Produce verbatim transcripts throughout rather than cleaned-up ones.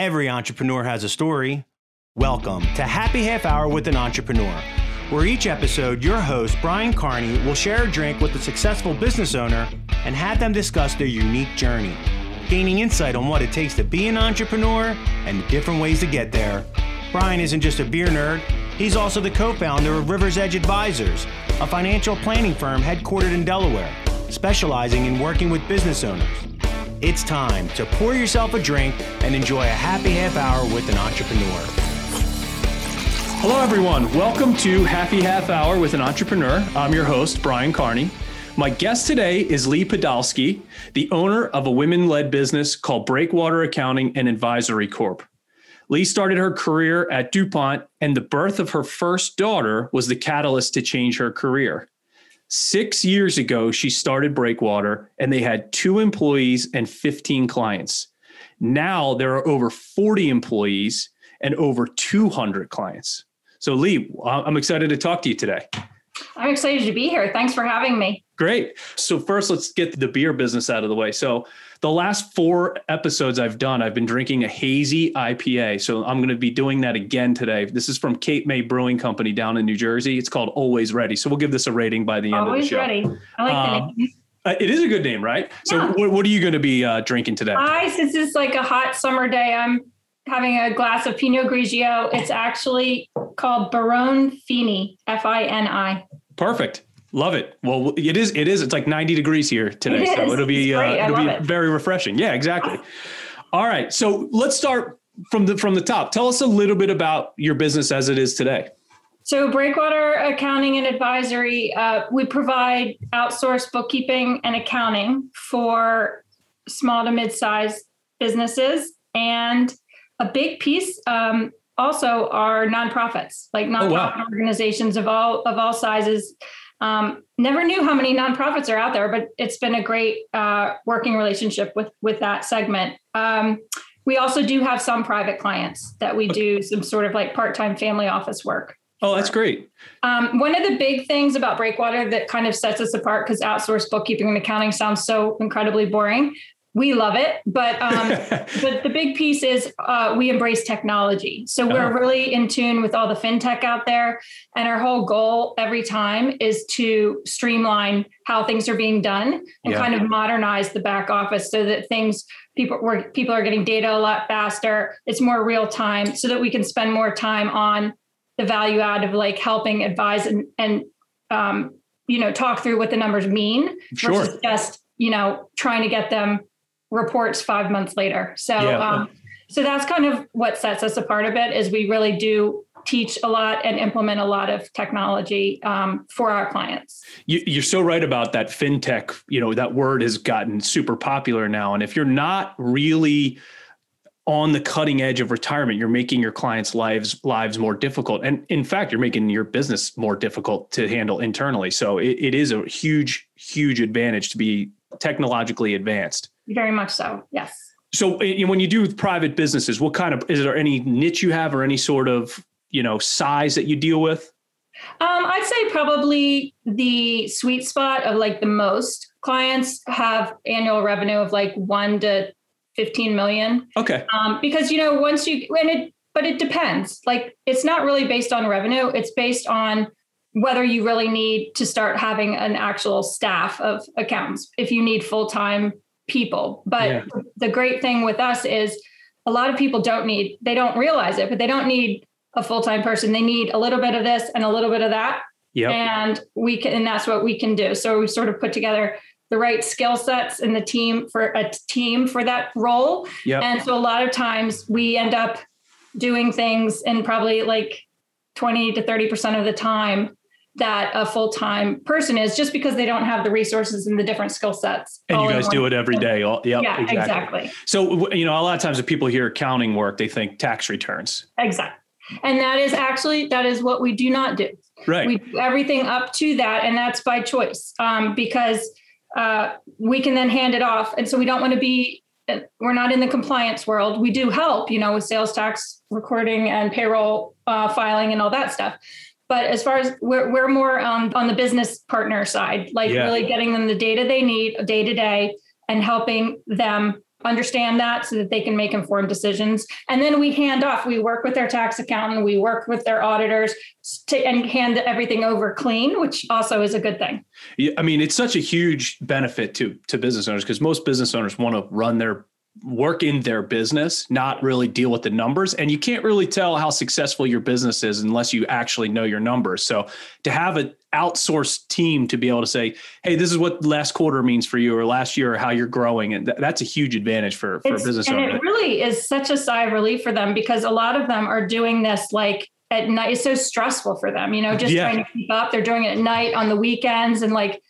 Every entrepreneur has a story. Welcome to Happy Half Hour with an Entrepreneur, where each episode, your host, Brian Carney, will share a drink with a successful business owner and have them discuss their unique journey, gaining insight on what it takes to be an entrepreneur and the different ways to get there. Brian isn't just a beer nerd. He's also the co-founder of Rivers Edge Advisors, a financial planning firm headquartered in Delaware, specializing in working with business owners. It's time to pour yourself a drink and enjoy a happy half hour with an entrepreneur. Hello, everyone. Welcome to Happy Half Hour with an Entrepreneur. I'm your host, Brian Carney. My guest today is Lee Podolsky, the owner of a women-led business called Breakwater Accounting and Advisory Corp. Lee started her career at DuPont, and the birth of her first daughter was the catalyst to change her career. Six years ago, she started Breakwater, and they had two employees and fifteen clients. Now there are over forty employees and over two hundred clients. So Lee, I'm excited to talk to you today. I'm excited to be here. Thanks for having me. Great. So first, let's get the beer business out of the way. So the last four episodes I've done, I've been drinking a hazy I P A. So I'm going to be doing that again today. This is from Cape May Brewing Company down in New Jersey. It's called Always Ready. So we'll give this a rating by the end Always of the show. Always Ready. I like um, the name. It is a good name, right? So yeah. what, what are you going to be uh, drinking today? I, since it's like a hot summer day, I'm having a glass of Pinot Grigio. It's actually called Barone Fini, F I N I. Perfect. Love it. Well, it is, it is, it's like ninety degrees here today. It so it'll be, uh, it'll be it. very refreshing. Yeah, exactly. All right. So let's start from the, from the top. Tell us a little bit about your business as it is today. So Breakwater Accounting and Advisory, uh, we provide outsourced bookkeeping and accounting for small to mid-sized businesses. And a big piece, um, also are nonprofits, like nonprofit oh, wow. organizations of all of all sizes. Um, never knew how many nonprofits are out there, but it's been a great uh, working relationship with with that segment. Um, we also do have some private clients that we okay. do some sort of like part-time family office work. Oh, that's great. Um, one of the big things about Breakwater that kind of sets us apart, because outsourced bookkeeping and accounting sounds so incredibly boring. We love it, but um, but the big piece is uh, we embrace technology. So we're oh. really in tune with all the fintech out there. And our whole goal every time is to streamline how things are being done and yeah. kind of modernize the back office so that things people we're, people are getting data a lot faster. It's more real time so that we can spend more time on the value add of like helping advise and, and um, you know, talk through what the numbers mean sure. versus just, you know, trying to get them reports five months later. So, yeah. um, so that's kind of what sets us apart a bit is we really do teach a lot and implement a lot of technology um, for our clients. You, you're so right about that fintech. You know, that word has gotten super popular now. And if you're not really on the cutting edge of retirement, you're making your clients' lives lives more difficult. And in fact, you're making your business more difficult to handle internally. So it, it is a huge, huge advantage to be technologically advanced. Very much so. Yes. So when you do private businesses, what kind of, is there any niche you have or any sort of, you know, size that you deal with? Um, I'd say probably the sweet spot of like the most clients have annual revenue of like one to fifteen million. Okay. Um, because, you know, once you, and it, but it depends, like, it's not really based on revenue. It's based on whether you really need to start having an actual staff of accountants, if you need full-time people. But yeah. the great thing with us is a lot of people don't need, they don't realize it, but they don't need a full-time person. They need a little bit of this and a little bit of that. Yep. And we can, and that's what we can do. So we sort of put together the right skill sets and the team for a team for that role. Yep. And so a lot of times we end up doing things in probably like twenty to thirty percent of the time that a full-time person is, just because they don't have the resources and the different skill sets. And you guys do it every day. All, yep, yeah, exactly. exactly. So, you know, a lot of times when people hear accounting work, they think tax returns. Exactly. And that is actually, that is what we do not do. Right. We do everything up to that. And that's by choice um, because uh, we can then hand it off. And so we don't want to be, we're not in the compliance world. We do help, you know, with sales tax recording and payroll uh, filing and all that stuff. But as far as we're, we're more um, on the business partner side, like yeah. really getting them the data they need day to day and helping them understand that so that they can make informed decisions. And then we hand off, we work with their tax accountant, we work with their auditors to, and hand everything over clean, which also is a good thing. Yeah, I mean, it's such a huge benefit to, to business owners, because most business owners want to run their work in their business, not really deal with the numbers. And you can't really tell how successful your business is unless you actually know your numbers. So to have an outsourced team to be able to say, hey, this is what last quarter means for you, or last year, or how you're growing. And th- that's a huge advantage for, for a business owner. And it really is such a sigh of relief for them, because a lot of them are doing this like at night. It's so stressful for them, you know, just yeah. trying to keep up. They're doing it at night, on the weekends, and like,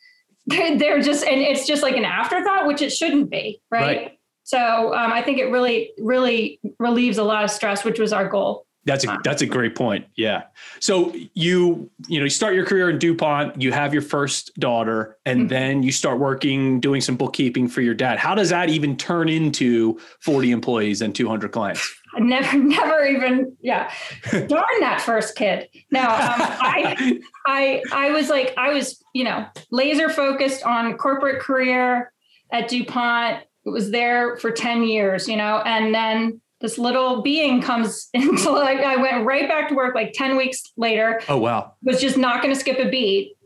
they're just, and it's just like an afterthought, which it shouldn't be. Right. right. So um, I think it really, really relieves a lot of stress, which was our goal. That's a, that's a great point. Yeah. So you, you know, you start your career in DuPont, you have your first daughter, and mm-hmm. then you start working, doing some bookkeeping for your dad. How does that even turn into forty employees and two hundred clients? Never, never even. Yeah. Darn that first kid. No, um, I, I, I was like, I was, you know, laser focused on corporate career at DuPont. It was there for ten years, you know, and then this little being comes into, like, I went right back to work like ten weeks later. Oh, wow. Was just not going to skip a beat.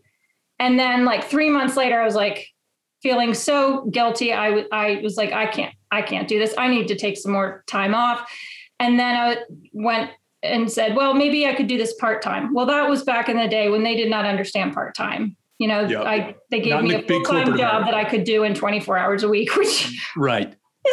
And then like three months later, I was like feeling so guilty. I, w- I was like, I can't, I can't do this. I need to take some more time off. And then I went and said, well, maybe I could do this part-time. Well, that was back in the day when they did not understand part-time. You know, yep. I they gave Not me a full-time job that I could do in twenty-four hours a week, which right. is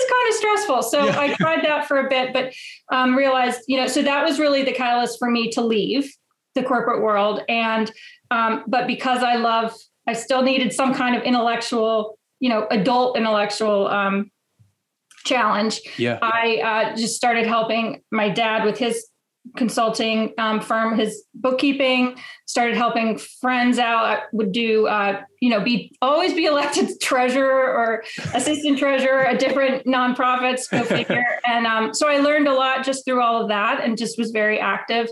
kind of stressful. So yeah. I tried that for a bit, but um, realized, you know, so that was really the catalyst for me to leave the corporate world. And, um, but because I love, I still needed some kind of intellectual, you know, adult intellectual um, challenge. Yeah. I uh, just started helping my dad with his consulting um, firm, his bookkeeping, started helping friends out. I would do, uh, you know, be always be elected treasurer or assistant treasurer at different nonprofits, go figure. And um, so I learned a lot just through all of that, and just was very active.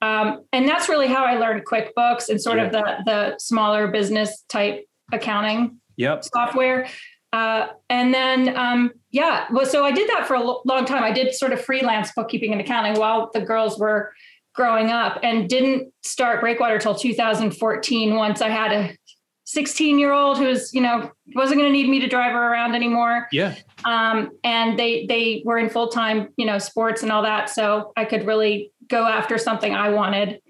Um, and that's really how I learned QuickBooks and sort yeah. of the the smaller business type accounting yep. software. Uh, and then, um, yeah, well, so I did that for a lo- long time. I did sort of freelance bookkeeping and accounting while the girls were growing up, and didn't start Breakwater till two thousand fourteen. Once I had a sixteen year old who was, you know, wasn't going to need me to drive her around anymore. Yeah. Um, and they, they were in full-time, you know, sports and all that. So I could really go after something I wanted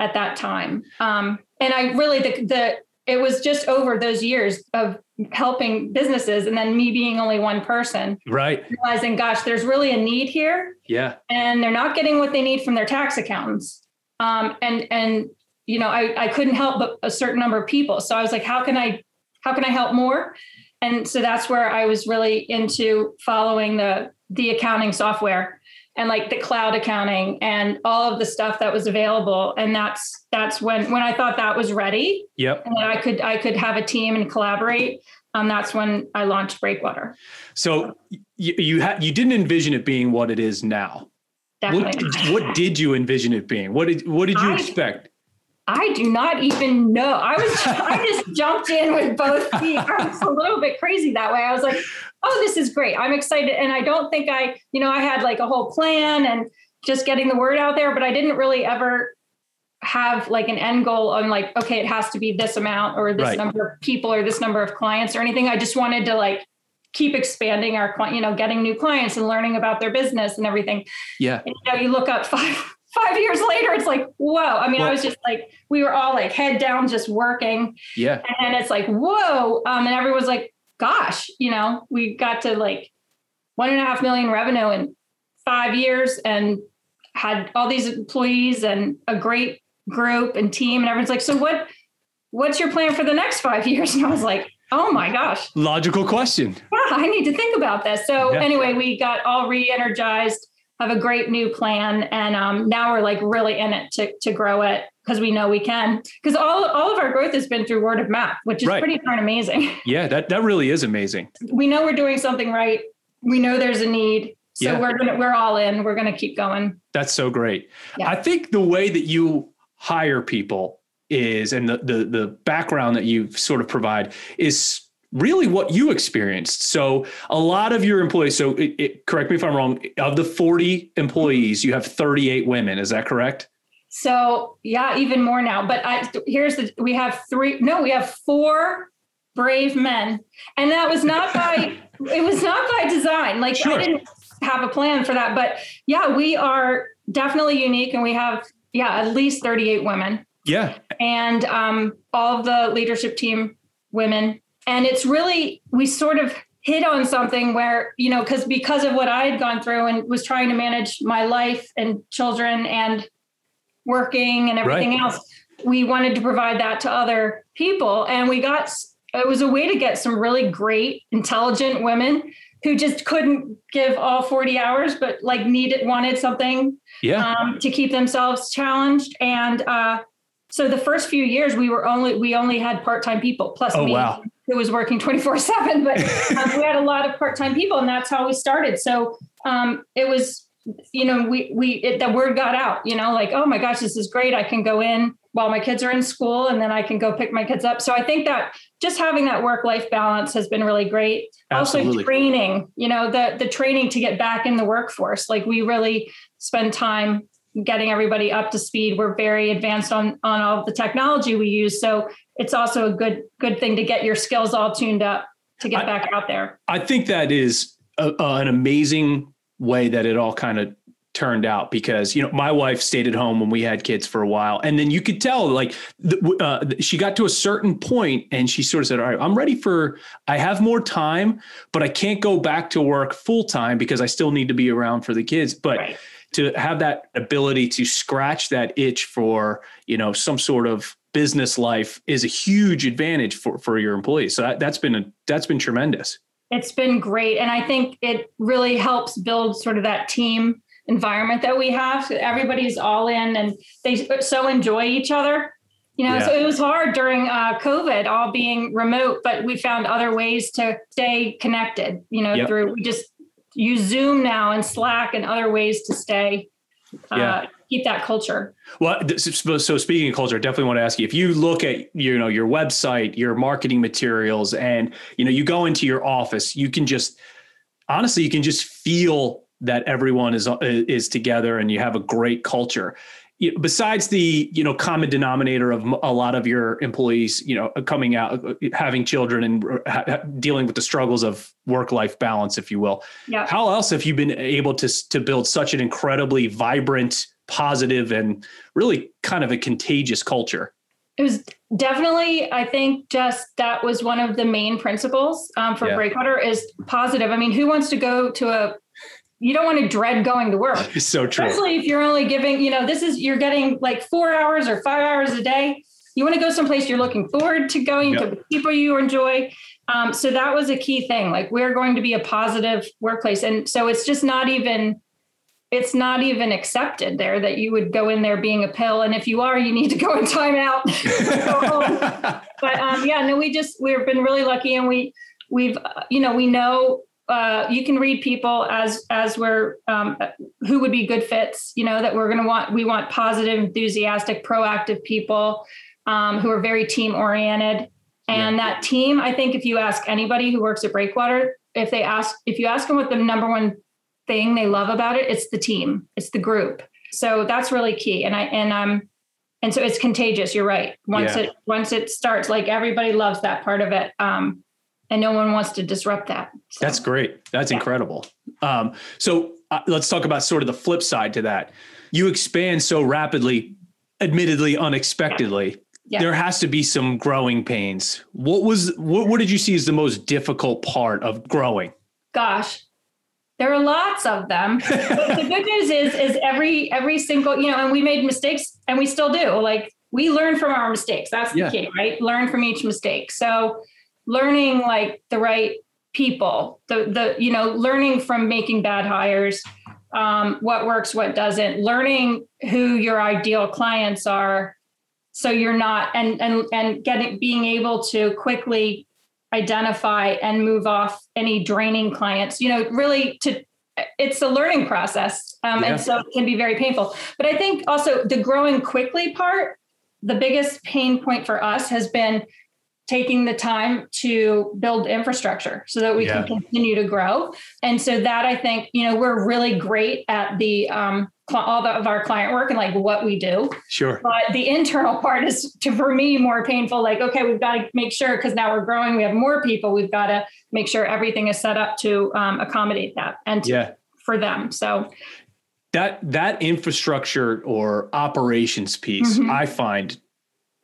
at that time. Um, and I really, the, the, it was just over those years of helping businesses, and then me being only one person, right? Realizing, gosh, there's really a need here. Yeah. And they're not getting what they need from their tax accountants. Um, and, and, you know, I, I couldn't help but a certain number of people. So I was like, how can I, how can I help more? And so that's where I was really into following the, the accounting software and like the cloud accounting and all of the stuff that was available. And that's, that's when, when I thought that was ready. Yep. And I could, I could have a team and collaborate. Um, that's when I launched Breakwater. So you, you had, you didn't envision it being what it is now. Definitely. What, what did you envision it being? What did, what did you I, expect? I do not even know. I was, I just jumped in with both feet. I was a little bit crazy that way. I was like, oh, this is great. I'm excited. And I don't think I, you know, I had like a whole plan and just getting the word out there, but I didn't really ever have like an end goal on like, okay, it has to be this amount or this right. number of people or this number of clients or anything. I just wanted to like keep expanding our, you know, getting new clients and learning about their business and everything. Yeah. And, you know, you look up five, five years later, it's like, whoa. I mean, well, I was just like, we were all like head down, just working. Yeah. And then it's like, whoa. Um, and everyone's like, gosh, you know, we got to like one and a half million revenue in five years and had all these employees and a great group and team. And everyone's like, so what, what's your plan for the next five years? And I was like, oh my gosh. Logical question. Yeah, I need to think about this. So yeah. anyway, we got all re-energized, have a great new plan. And um, now we're like really in it to, to grow it, because we know we can, because all, all of our growth has been through word of mouth, which is right. pretty darn amazing. Yeah, that, that really is amazing. We know we're doing something right. We know there's a need. So yeah. we're gonna, we're all in. We're going to keep going. That's so great. Yeah. I think the way that you hire people is, and the, the, the background that you sort of provide is really what you experienced. So a lot of your employees, so it, it, correct me if I'm wrong, of the forty employees, you have thirty-eight women. Is that correct? So yeah, even more now, but I, here's the, we have three, no, we have four brave men. And that was not by, it was not by design. Like sure. I didn't have a plan for that, but yeah, we are definitely unique and we have, yeah, at least thirty-eight women. Yeah. And um, all of the leadership team women. And it's really, we sort of hit on something where, you know, because because of what I had gone through and was trying to manage my life and children and working and everything right. else, we wanted to provide that to other people. And we got, it was a way to get some really great, intelligent women who just couldn't give all forty hours, but like needed, wanted something yeah. um, to keep themselves challenged. And uh, so the first few years we were only, we only had part-time people plus oh, me wow. who was working twenty-four seven, but um, we had a lot of part-time people and that's how we started. So um, it was, you know, we, we, it, the word got out, you know, like, oh my gosh, this is great. I can go in while my kids are in school and then I can go pick my kids up. So I think that just having that work-life balance has been really great. Absolutely. Also training, you know, the, the training to get back in the workforce. Like we really spend time getting everybody up to speed. We're very advanced on, on all of the technology we use. So it's also a good, good thing to get your skills all tuned up to get I, back out there. I think that is a, uh, an amazing way that it all kind of turned out because, you know, my wife stayed at home when we had kids for a while. And then you could tell like uh, she got to a certain point and she sort of said, all right, I'm ready for, I have more time, but I can't go back to work full time because I still need to be around for the kids. But right. to have that ability to scratch that itch for, you know, some sort of business life is a huge advantage for, for your employees. So that, that's been, a, that's been tremendous. It's been great. And I think it really helps build sort of that team environment that we have. Everybody's all in and they so enjoy each other, you know, yeah. So it was hard during uh, COVID all being remote, but we found other ways to stay connected, you know, yep. through, we just use Zoom now and Slack and other ways to stay, uh, yeah. keep that culture. Well, so speaking of culture, I definitely want to ask you, if you look at, you know, your website, your marketing materials, and, you know, you go into your office, you can just, honestly, you can just feel that everyone is, is together and you have a great culture. Besides the, you know, common denominator of a lot of your employees, you know, coming out, having children and dealing with the struggles of work-life balance, if you will. Yeah. How else have you been able to, to build such an incredibly vibrant, positive, and really kind of a contagious culture? It was definitely, I think, just that was one of the main principles um, for yeah. Breakwater is positive. I mean, who wants to go to a you don't want to dread going to work. It's so true. Especially if you're only giving, you know, this is, you're getting like four hours or five hours a day. You want to go someplace you're looking forward to going yep. to people you enjoy. Um, so that was a key thing. Like we're going to be a positive workplace. And so it's just not even, it's not even accepted there that you would go in there being a pill. And if you are, you need to go in timeout. But um, yeah, no, we just, we've been really lucky and we, we've, you know, we know, Uh, you can read people as as we're um, who would be good fits, you know, that we're going to want. We want positive, enthusiastic, proactive people um, who are very team oriented. And yeah. that team, I think if you ask anybody who works at Breakwater, if they ask if you ask them what the number one thing they love about it, it's the team. It's the group. So that's really key. And I and um and so it's contagious. You're right. Once yeah. it once it starts, like everybody loves that part of it. Um, And no one wants to disrupt that. So. That's great. That's yeah. incredible. Um, so uh, let's talk about sort of the flip side to that. You expand so rapidly, admittedly, unexpectedly. Yeah. Yeah. There has to be some growing pains. What was what, what did you see as the most difficult part of growing? Gosh, there are lots of them. But the good news is, is every every single, you know, and we made mistakes and we still do. Like we learn from our mistakes. That's the yeah. key, right? Learn from each mistake. So learning like the right people, the, the, you know, learning from making bad hires, um, what works, what doesn't, learning who your ideal clients are. So you're not, and, and, and getting, being able to quickly identify and move off any draining clients, you know, really to, it's a learning process. Um, yeah. And so it can be very painful, but I think also the growing quickly part, the biggest pain point for us has been taking the time to build infrastructure so that we yeah. can continue to grow. And so that, I think, you know, we're really great at the, um, cl- all the, of our client work and like what we do. Sure. But the internal part is, to, for me, more painful. Like, okay, we've got to make sure, because now we're growing, we have more people, we've got to make sure everything is set up to um, accommodate that and to, yeah. for them. So that, that infrastructure or operations piece, mm-hmm. I find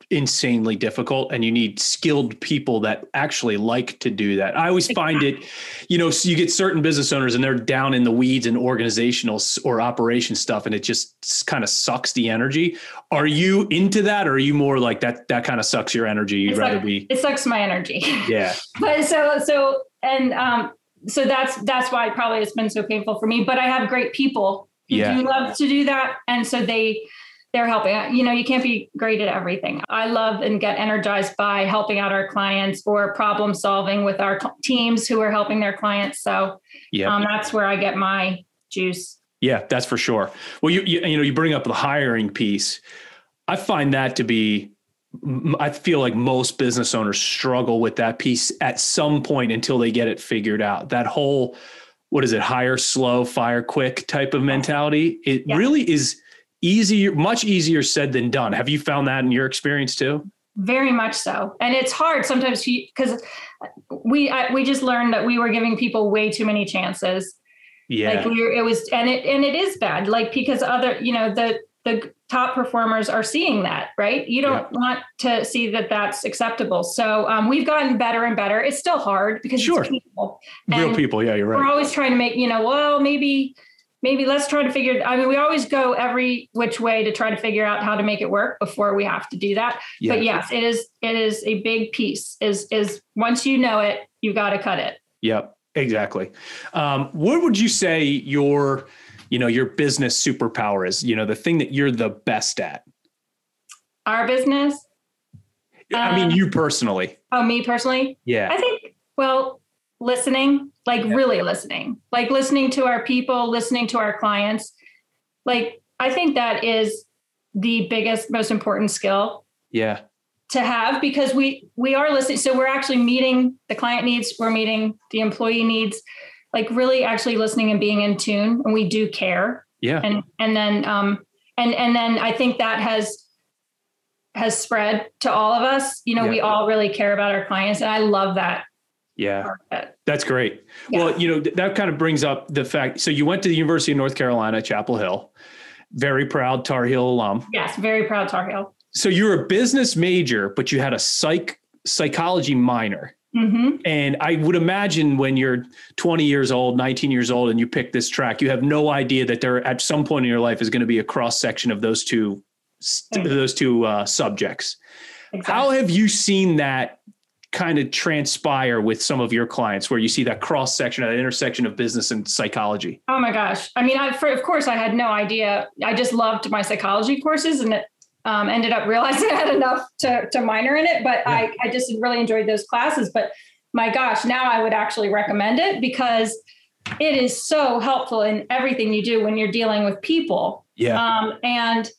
insanely difficult, and you need skilled people that actually like to do that. I always find it, you know, so you get certain business owners and they're down in the weeds and organizational or operation stuff, and it just kind of sucks the energy. Are you into that, or are you more like that, that kind of sucks your energy? You'd rather be, it sucks my energy. Yeah. But so, so, and, um, so that's, that's why probably it's been so painful for me, but I have great people who yeah. do love to do that. And so they, they're helping. You know, you can't be great at everything. I love and get energized by helping out our clients or problem solving with our teams who are helping their clients. So yeah. um, that's where I get my juice. Yeah, that's for sure. Well, you, you, you know, you bring up the hiring piece. I find that to be, I feel like most business owners struggle with that piece at some point until they get it figured out. That whole, what is it? Hire slow, fire quick type of mentality. It yeah. really is easier, much easier said than done. Have you found that in your experience too? Very much so. And it's hard sometimes because we, I, we just learned that we were giving people way too many chances. Yeah. Like we were, it was, and it, and it is bad. Like, because other, you know, the, the top performers are seeing that, right? You don't yep. want to see that that's acceptable. So um, we've gotten better and better. It's still hard because sure. it's people. Real people. Yeah, you're right. We're always trying to make, you know, well, maybe Maybe let's try to figure, I mean, we always go every which way to try to figure out how to make it work before we have to do that. Yeah. But yes, it is, it is a big piece is, is once you know it, you've got to cut it. Yep, exactly. Um, what would you say your, you know, your business superpower is, you know, the thing that you're the best at? Our business? I mean, um, you personally. Oh, me personally? Yeah. I think, well, listening, like yeah. really listening, like listening to our people, listening to our clients. Like, I think that is the biggest, most important skill yeah. to have, because we, we are listening. So we're actually meeting the client needs. We're meeting the employee needs, like really actually listening and being in tune. And we do care. Yeah. And, and then, um, and, and then I think that has, has spread to all of us. You know, yeah. we all really care about our clients, and I love that. Yeah, that's great. Yeah. Well, you know, that kind of brings up the fact. So you went to the University of North Carolina, Chapel Hill, very proud Tar Heel alum. Yes, very proud Tar Heel. So you're a business major, but you had a psych psychology minor. Mm-hmm. And I would imagine when you're twenty years old, nineteen years old, and you pick this track, you have no idea that there at some point in your life is going to be a cross section of those two, mm-hmm. those two uh, subjects. Exactly. How have you seen that kind of transpire with some of your clients, where you see that cross section, that intersection of business and psychology? Oh my gosh. I mean, I, for, of course I had no idea. I just loved my psychology courses, and it um, ended up realizing I had enough to, to minor in it, but yeah. I, I just really enjoyed those classes. But my gosh, now I would actually recommend it, because it is so helpful in everything you do when you're dealing with people. Yeah. Um, and,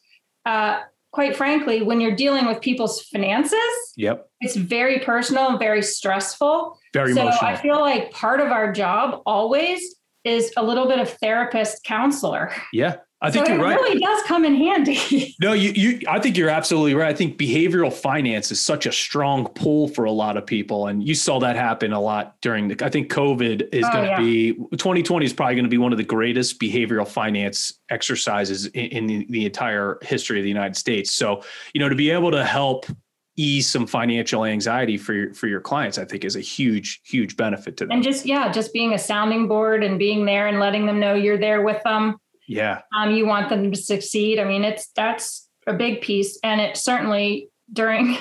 uh, quite frankly, when you're dealing with people's finances, yep. it's very personal and very stressful. Very so emotional. I feel like part of our job always is a little bit of therapist, counselor. Yeah, I think so you're it right. It really does come in handy. No, you, you, I think you're absolutely right. I think behavioral finance is such a strong pull for a lot of people. And you saw that happen a lot during the, I think COVID is oh, going to yeah. be, twenty twenty is probably going to be one of the greatest behavioral finance exercises in, in the, the entire history of the United States. So, you know, to be able to help ease some financial anxiety for your, for your clients, I think is a huge, huge benefit to them. And just, yeah, just being a sounding board and being there and letting them know you're there with them. Yeah. Um, you want them to succeed. I mean, it's, that's a big piece. And it certainly during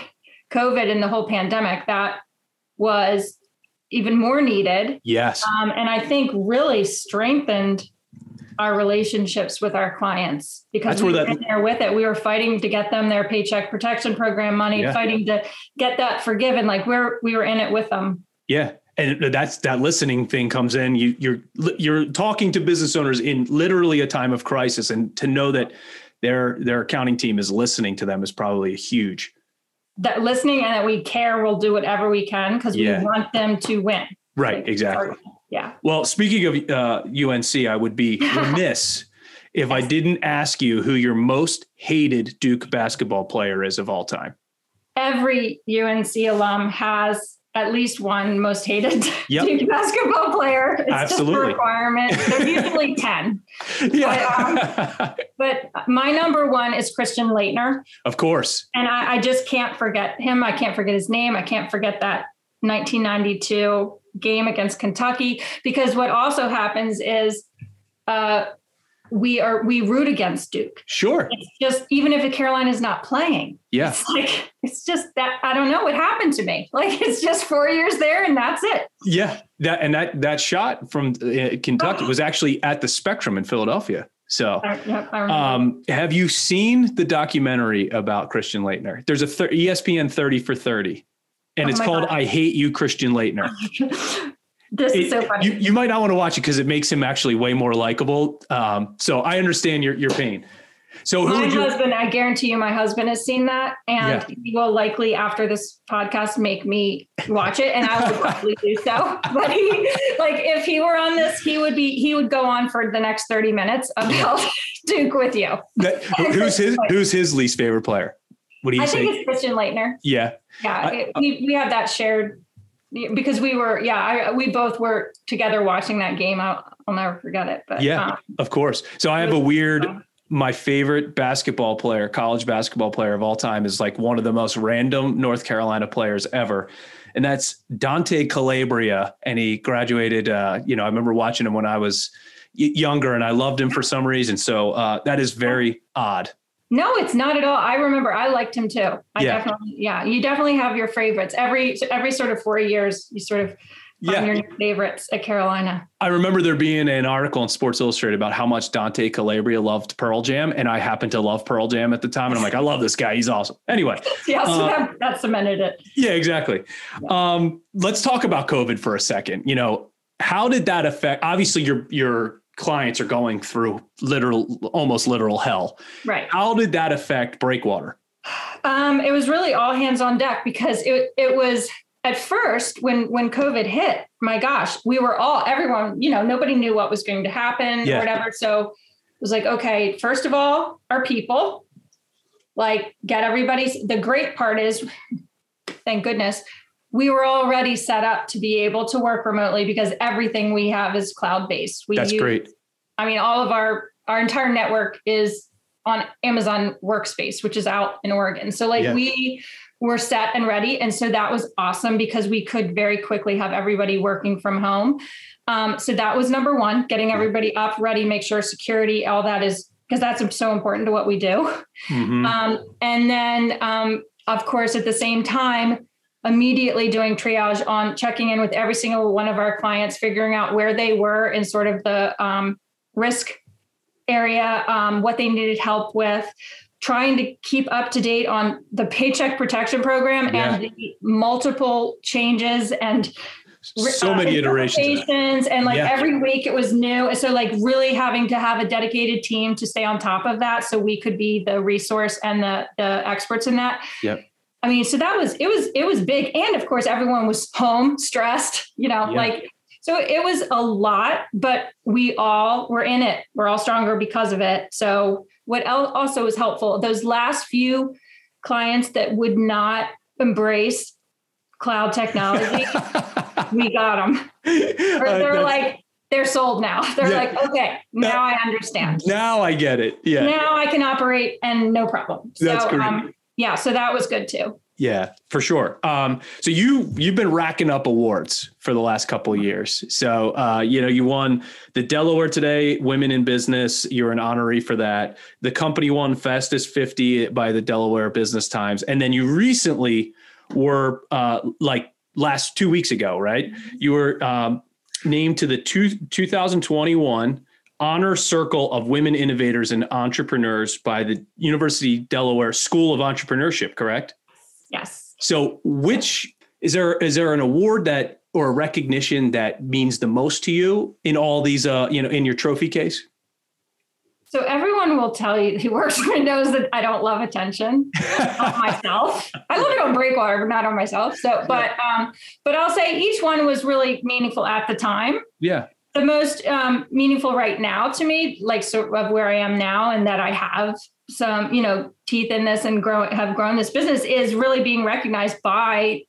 COVID and the whole pandemic, that was even more needed. Yes. Um, and I think really strengthened our relationships with our clients, because that's we were that, in there with it. We were fighting to get them their Paycheck Protection Program money, yeah. fighting to get that forgiven. Like we're, we were in it with them. Yeah. And that's that listening thing comes in. You, you're you're talking to business owners in literally a time of crisis, and to know that their their accounting team is listening to them is probably huge. that listening and that we care, we'll do whatever we can because yeah. we want them to win. Right. Like, exactly. Or, yeah. Well, speaking of uh, U N C, I would be remiss if I didn't ask you who your most hated Duke basketball player is of all time. Every U N C alum has at least one most hated yep. Duke basketball player. It's Absolutely. Just a requirement. They're usually ten. Yeah. But, um, but my number one is Christian Laettner. Of course. And I, I just can't forget him. I can't forget his name. I can't forget that nineteen ninety-two game against Kentucky, because what also happens is uh, we are, we root against Duke. Sure. It's just, even if Carolina is not playing, yeah. it's like, it's just that, I don't know what happened to me. Like, it's just four years there and that's it. Yeah. That, and that, that shot from uh, Kentucky was actually at the Spectrum in Philadelphia. So I, yep, I um, have you seen the documentary about Christian Laettner? There's a thir- E S P N thirty for thirty. And oh it's called, God. I Hate You, Christian Laettner. This it, is so funny. You, you might not want to watch it because it makes him actually way more likable. Um, so I understand your, your pain. So who my husband, you... I guarantee you my husband has seen that. And yeah. he will likely, after this podcast, make me watch it. And I will probably do so. But he, like, if he were on this, he would be, he would go on for the next thirty minutes about Duke with you. That, who's his, who's his least favorite player? What do you I say? think it's Christian Laettner. Yeah. Yeah. I, I, we, we have that shared because we were, yeah, I, we both were together watching that game. I'll, I'll never forget it. But yeah, um, of course. So I have a weird, my favorite basketball player, college basketball player of all time is like one of the most random North Carolina players ever. And that's Dante Calabria. And he graduated, uh, you know, I remember watching him when I was younger and I loved him for some reason. So uh, that is very odd. No, it's not at all. I remember I liked him too. I yeah. definitely, yeah, you definitely have your favorites. Every, every sort of four years, you sort of yeah. find your favorites at Carolina. I remember there being an article in Sports Illustrated about how much Dante Calabria loved Pearl Jam. And I happened to love Pearl Jam at the time. And I'm like, I love this guy. He's awesome. Anyway. yeah, so uh, that, that cemented it. Yeah, exactly. Yeah. Um, let's talk about COVID for a second. You know, how did that affect, obviously your, your, clients are going through literal, almost literal hell. Right. How did that affect Breakwater? Um, it was really all hands on deck because it it was at first when, when COVID hit, my gosh, we were all, everyone, you know, nobody knew what was going to happen yeah. or whatever. So it was like, okay, first of all, our people, like get everybody's, the great part is, thank goodness, we were already set up to be able to work remotely because everything we have is cloud-based. We That's use, great. I mean, all of our, our entire network is on Amazon Workspace, which is out in Oregon. So like yeah. we were set and ready. And so that was awesome because we could very quickly have everybody working from home. Um, so that was number one, getting everybody up, ready, make sure security, all that is, because that's so important to what we do. Mm-hmm. Um, and then, um, of course, at the same time, immediately doing triage on checking in with every single one of our clients, figuring out where they were in sort of the um, risk area, um, what they needed help with, trying to keep up to date on the Paycheck Protection Program yeah. and the multiple changes and so uh, many iterations. And like yeah. every week it was new. So like really having to have a dedicated team to stay on top of that so we could be the resource and the, the experts in that. Yep. I mean, so that was, it was, it was big. And of course, everyone was home stressed, you know, yeah. like, so it was a lot, but we all were in it. We're all stronger because of it. So what else also was helpful, those last few clients that would not embrace cloud technology, we got them. Or they're uh, like, they're sold now. They're yeah. like, okay, now, now I understand. Now I get it. Yeah. Now I can operate and no problem. That's so, great. Um, Yeah. So that was good too. Yeah, for sure. Um, so you, you've been racking up awards for the last couple of years. So, uh, you know, you won the Delaware Today Women in Business. You're an honoree for that. The company won Fastest fifty by the Delaware Business Times. And then you recently were uh, like last two weeks ago, right? You were um, named to the two, two thousand twenty-one Honor Circle of Women Innovators and Entrepreneurs by the University of Delaware School of Entrepreneurship, correct? Yes. So which, is there is there an award that, or a recognition that means the most to you in all these, uh, you know, in your trophy case? So everyone will tell you who works for me knows that I don't love attention on myself. I love it on Breakwater, but not on myself. So, but, um, but I'll say each one was really meaningful at the time. Yeah. The most um, meaningful right now to me, like sort of where I am now, and that I have some, you know, teeth in this and grow, have grown this business, is really being recognized by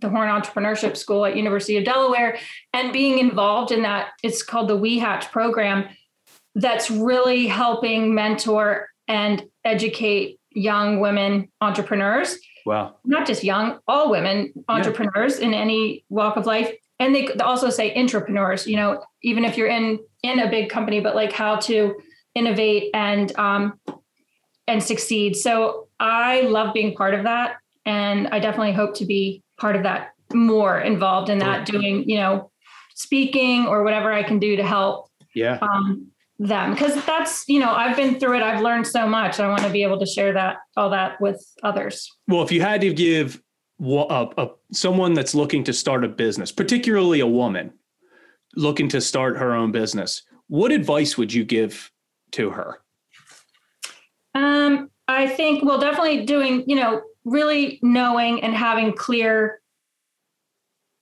the Horn Entrepreneurship School at University of Delaware and being involved in that. It's called the We Hatch program. That's really helping mentor and educate young women entrepreneurs. Wow. Not just young, all women entrepreneurs yeah. in any walk of life. And they also say intrapreneurs, you know, even if you're in, in a big company, but like how to innovate and, um, and succeed. So I love being part of that. And I definitely hope to be part of that, more involved in that, doing, you know, speaking or whatever I can do to help. Yeah. Um, them. Because that's, you know, I've been through it. I've learned so much. I want to be able to share that, all that, with others. Well, if you had to give a, a, someone that's looking to start a business, particularly a woman looking to start her own business, what advice would you give to her? Um, I think, well, definitely doing, you know, really knowing and having clear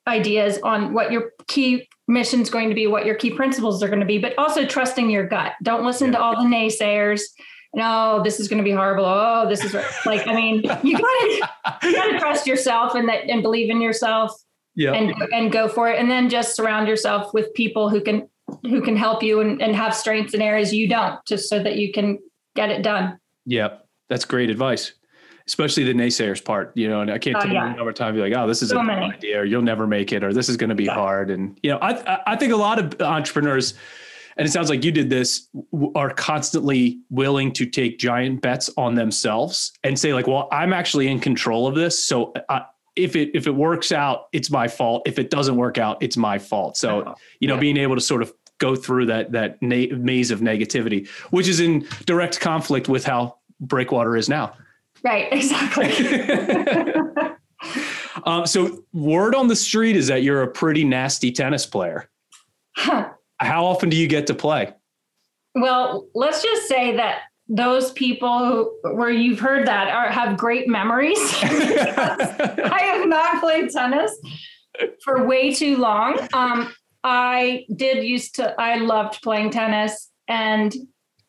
ideas on what your key mission is going to be, what your key principles are going to be, but also trusting your gut. Don't listen yeah. to all the naysayers. No, this is going to be horrible. Oh, this is like, I mean, you gotta, you gotta trust yourself and that, and believe in yourself yeah. and, and go for it. And then just surround yourself with people who can, who can help you and, and have strengths in areas you don't, just so that you can get it done. Yeah. That's great advice. Especially the naysayers part, you know, and I can't oh, tell yeah. you the number of times you're like, oh, this is so a bad idea, or you'll never make it, or this is going to be yeah. hard. And, you know, I I think a lot of entrepreneurs, and it sounds like you did this, are constantly willing to take giant bets on themselves and say like, well, I'm actually in control of this. So I, if it if it works out, it's my fault. If it doesn't work out, it's my fault. So, oh, you know, yeah. being able to sort of go through that, that na- maze of negativity, which is in direct conflict with how Breakwater is now. Right, exactly. um, so word on the street is that you're a pretty nasty tennis player. Huh. How often do you get to play? Well, let's just say that those people who, where you've heard that are, have great memories. I have not played tennis for way too long. Um, I did used to, I loved playing tennis. And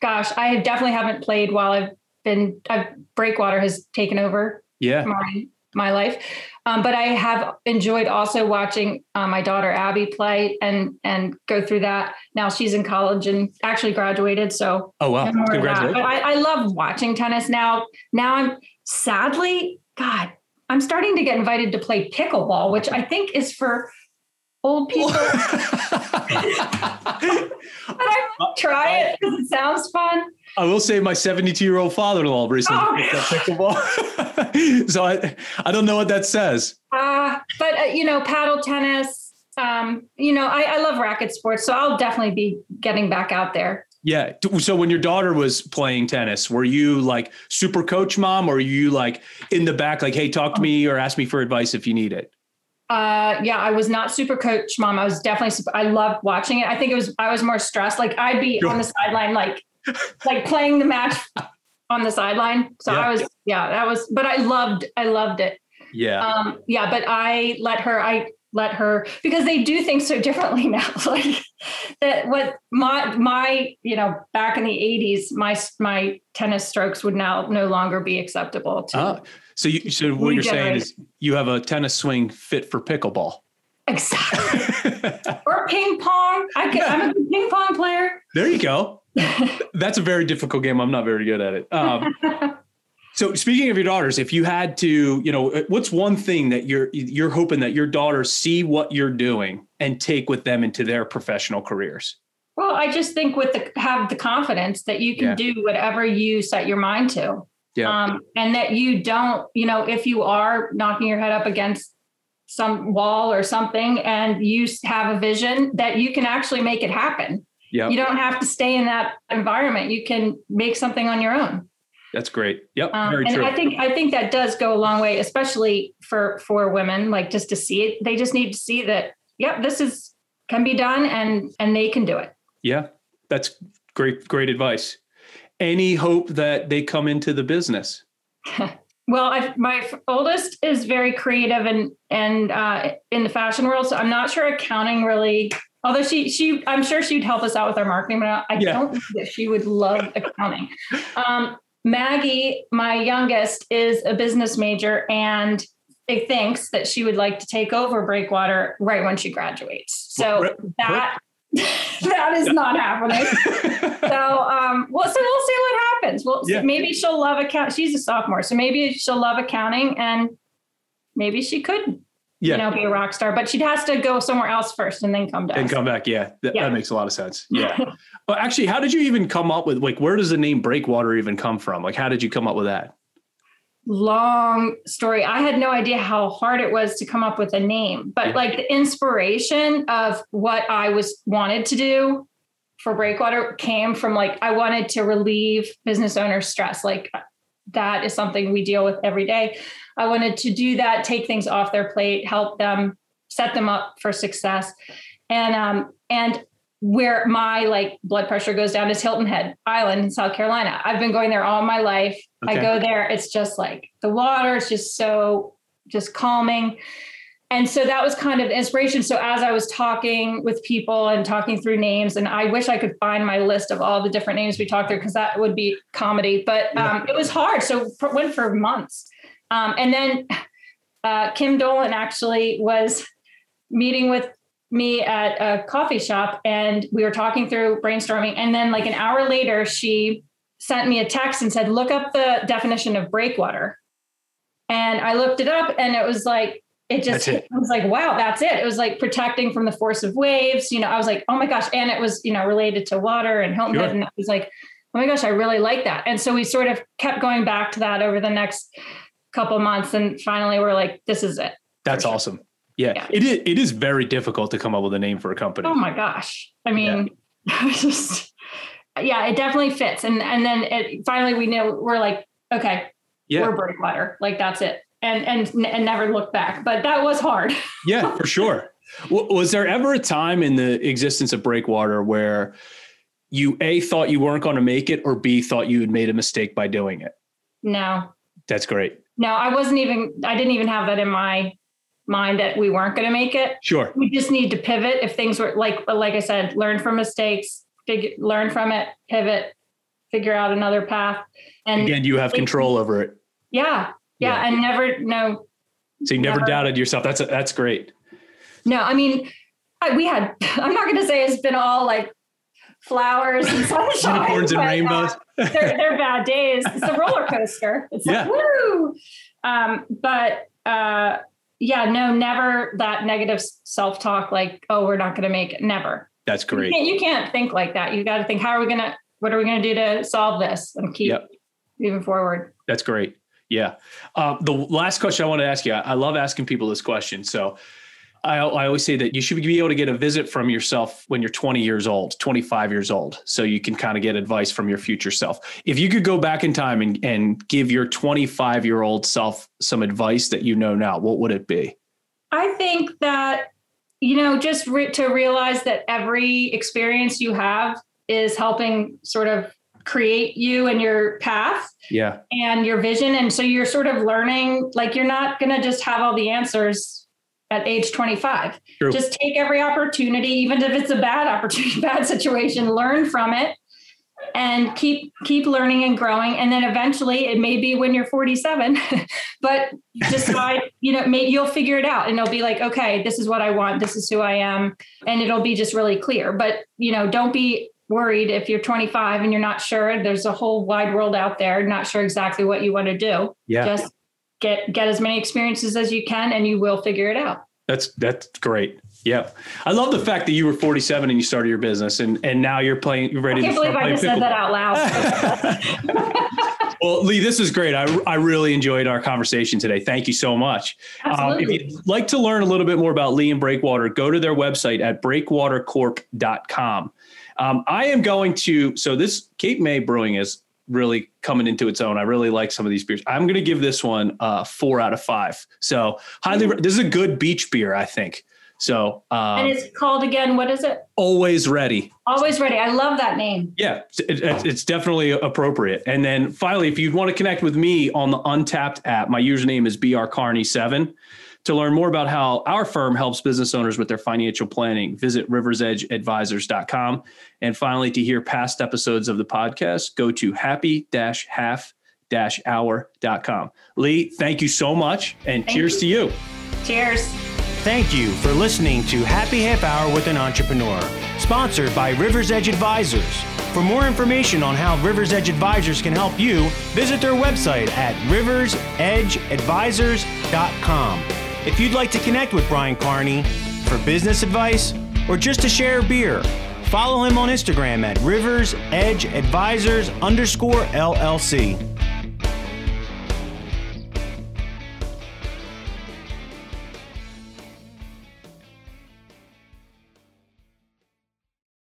gosh, I definitely haven't played while I've been I've, Breakwater has taken over yeah. my, my life. Um, but I have enjoyed also watching uh, my daughter Abby play and, and go through that. Now she's in college and actually graduated. So oh wow, congratulations! But I, I love watching tennis now. Now I'm sadly, God, I'm starting to get invited to play pickleball, which I think is for old people. But I try it because it sounds fun. I will say my seventy-two-year-old father-in-law recently oh. picked up pickleball. So I, I don't know what that says. Uh, but, uh, you know, paddle tennis, um, you know, I, I love racket sports, so I'll definitely be getting back out there. Yeah. So when your daughter was playing tennis, were you like super coach mom, or were you like in the back, like, hey, talk to me or ask me for advice if you need it? Uh, yeah, I was not super coach mom. I was definitely, I loved watching it. I think it was, I was more stressed. Like I'd be sure. on the sideline, like, like playing the match on the sideline. So yeah. I was, yeah, that was, but I loved, I loved it. Yeah. Um, yeah. But I let her, I let her, because they do things so differently now. Like that what my, my, you know, back in the eighties, my, my tennis strokes would now no longer be acceptable to. Uh, so you, so what you're saying is you have a tennis swing fit for pickleball. Exactly. Or ping pong. I could, I'm a good ping pong player. There you go. That's a very difficult game. I'm not very good at it. Um, so speaking of your daughters, if you had to, you know, what's one thing that you're, you're hoping that your daughters see what you're doing and take with them into their professional careers? Well, I just think with the, have the confidence that you can yeah. do whatever you set your mind to. Yeah. Um, and that you don't, you know, if you are knocking your head up against some wall or something and you have a vision, that you can actually make it happen. Yep. You don't have to stay in that environment. You can make something on your own. That's great. Yep. Um, very and true. I think, I think that does go a long way, especially for, for women, like just to see it. They just need to see that, yep, this is, can be done and, and they can do it. Yeah. That's great, great advice. any hope that they come into the business? Well, I've, my oldest is very creative and and uh, in the fashion world, so I'm not sure accounting really. Although she she I'm sure she'd help us out with our marketing, but I, I yeah. don't think that she would love accounting. Um, Maggie, my youngest, is a business major and it thinks that she would like to take over Breakwater right when she graduates. So Rip, that Rip. that is yeah. not happening. so um, well, so we'll see what happens. Well, yeah. maybe she'll love account. She's a sophomore, so maybe she'll love accounting and maybe she could. Yeah. You know, be a rock star, but she'd has to go somewhere else first and then come back. And come back. Yeah. Th- yeah. That makes a lot of sense. Yeah. Well, actually, how did you even come up with, like, where does the name Breakwater even come from? Like, how did you come up with that? Long story. I had no idea how hard it was to come up with a name, but yeah. like the inspiration of what I was wanted to do for Breakwater came from, like, I wanted to relieve business owner stress. Like, that is something we deal with every day. I wanted to do that, take things off their plate, help them, set them up for success. And um, and where my, like, blood pressure goes down is Hilton Head Island in South Carolina. I've been going there all my life. Okay. I go there. It's just like the water is just so just calming. And so that was kind of inspiration. So as I was talking with people and talking through names, and I wish I could find my list of all the different names we talked through, because that would be comedy, but um, yeah. it was hard. So it went for months. Um, and then uh, Kim Dolan actually was meeting with me at a coffee shop and we were talking through brainstorming. And then, like, an hour later, she sent me a text and said, look up the definition of breakwater. And I looked it up and it was like, It just it. I was like, wow, that's it. It was like protecting from the force of waves. You know, I was like, oh my gosh. And it was, you know, related to water and Hilton Head. Sure. And I was like, oh my gosh, I really like that. And so we sort of kept going back to that over the next couple months. And finally we're like, this is it. That's sure. awesome. Yeah. yeah. It is, it is very difficult to come up with a name for a company. Oh my gosh. I mean, yeah. just, yeah, it definitely fits. And, and then it finally, we knew, we're like, okay, yeah. we're Breakwater. Like, that's it. And, and and never look back, but that was hard. Yeah, for sure. Was there ever a time in the existence of Breakwater where you A, thought you weren't going to make it, or B, thought you had made a mistake by doing it? No. That's great. No, I wasn't even, I didn't even have that in my mind that we weren't going to make it. Sure. We just need to pivot if things were like, like I said, learn from mistakes, figure, learn from it, pivot, figure out another path. And again, you have control over it. Yeah. Yeah, I never no. So you never, never doubted yourself. That's a, that's great. No, I mean, I, we had. I'm not going to say it's been all like flowers and sunshine, unicorns and rainbows. Uh, they're, they're bad days. It's a roller coaster. It's yeah. like woo. Um, but uh, yeah, no, never that negative self talk. Like, oh, we're not going to make it. Never. That's great. You can't, you can't think like that. You got to think, how are we going to? What are we going to do to solve this and keep yep. moving forward? That's great. Yeah. Uh, the last question I want to ask you, I, I love asking people this question. So I, I always say that you should be able to get a visit from yourself when you're twenty years old, twenty-five years old. So you can kind of get advice from your future self. If you could go back in time and, and give your twenty-five year old self some advice that you know now, what would it be? I think that, you know, just re- to realize that every experience you have is helping sort of create you and your path yeah. and your vision. And so you're sort of learning, like, you're not going to just have all the answers at age twenty-five. True. Just take every opportunity, even if it's a bad opportunity, bad situation, learn from it and keep, keep learning and growing. And then eventually it may be when you're forty-seven, but decide, you know, maybe you'll figure it out and it'll be like, okay, this is what I want. This is who I am. And it'll be just really clear, but, you know, don't be worried if you're twenty-five and you're not sure. There's a whole wide world out there, not sure exactly what you want to do. Yeah. Just get, get as many experiences as you can and you will figure it out. That's, that's great. Yeah. I love the fact that you were forty-seven and you started your business and, and now you're playing, you're ready to play. I can't believe I just said that out loud. Well, Lee, this is great. I, I really enjoyed our conversation today. Thank you so much. Um, if you'd like to learn a little bit more about Lee and Breakwater, go to their website at breakwater corp dot com. Um, I am going to, so this Cape May Brewing is really coming into its own. I really like some of these beers. I'm going to give this one uh, four out of five. So highly, this is a good beach beer, I think. So, um, and it's called again, what is it? Always Ready. Always Ready. I love that name. Yeah, it, it's definitely appropriate. And then finally, if you'd want to connect with me on the Untappd app, my username is B R Carney seven. To learn more about how our firm helps business owners with their financial planning, visit rivers edge advisors dot com. And finally, to hear past episodes of the podcast, go to happy dash half dash hour dot com. Lee, thank you so much, and thank cheers you. to you. Cheers. Thank you for listening to Happy Half Hour with an Entrepreneur, sponsored by Rivers Edge Advisors. For more information on how Rivers Edge Advisors can help you, visit their website at rivers edge advisors dot com. If you'd like to connect with Brian Carney for business advice or just to share a beer, follow him on Instagram at Rivers Edge Advisors underscore L L C.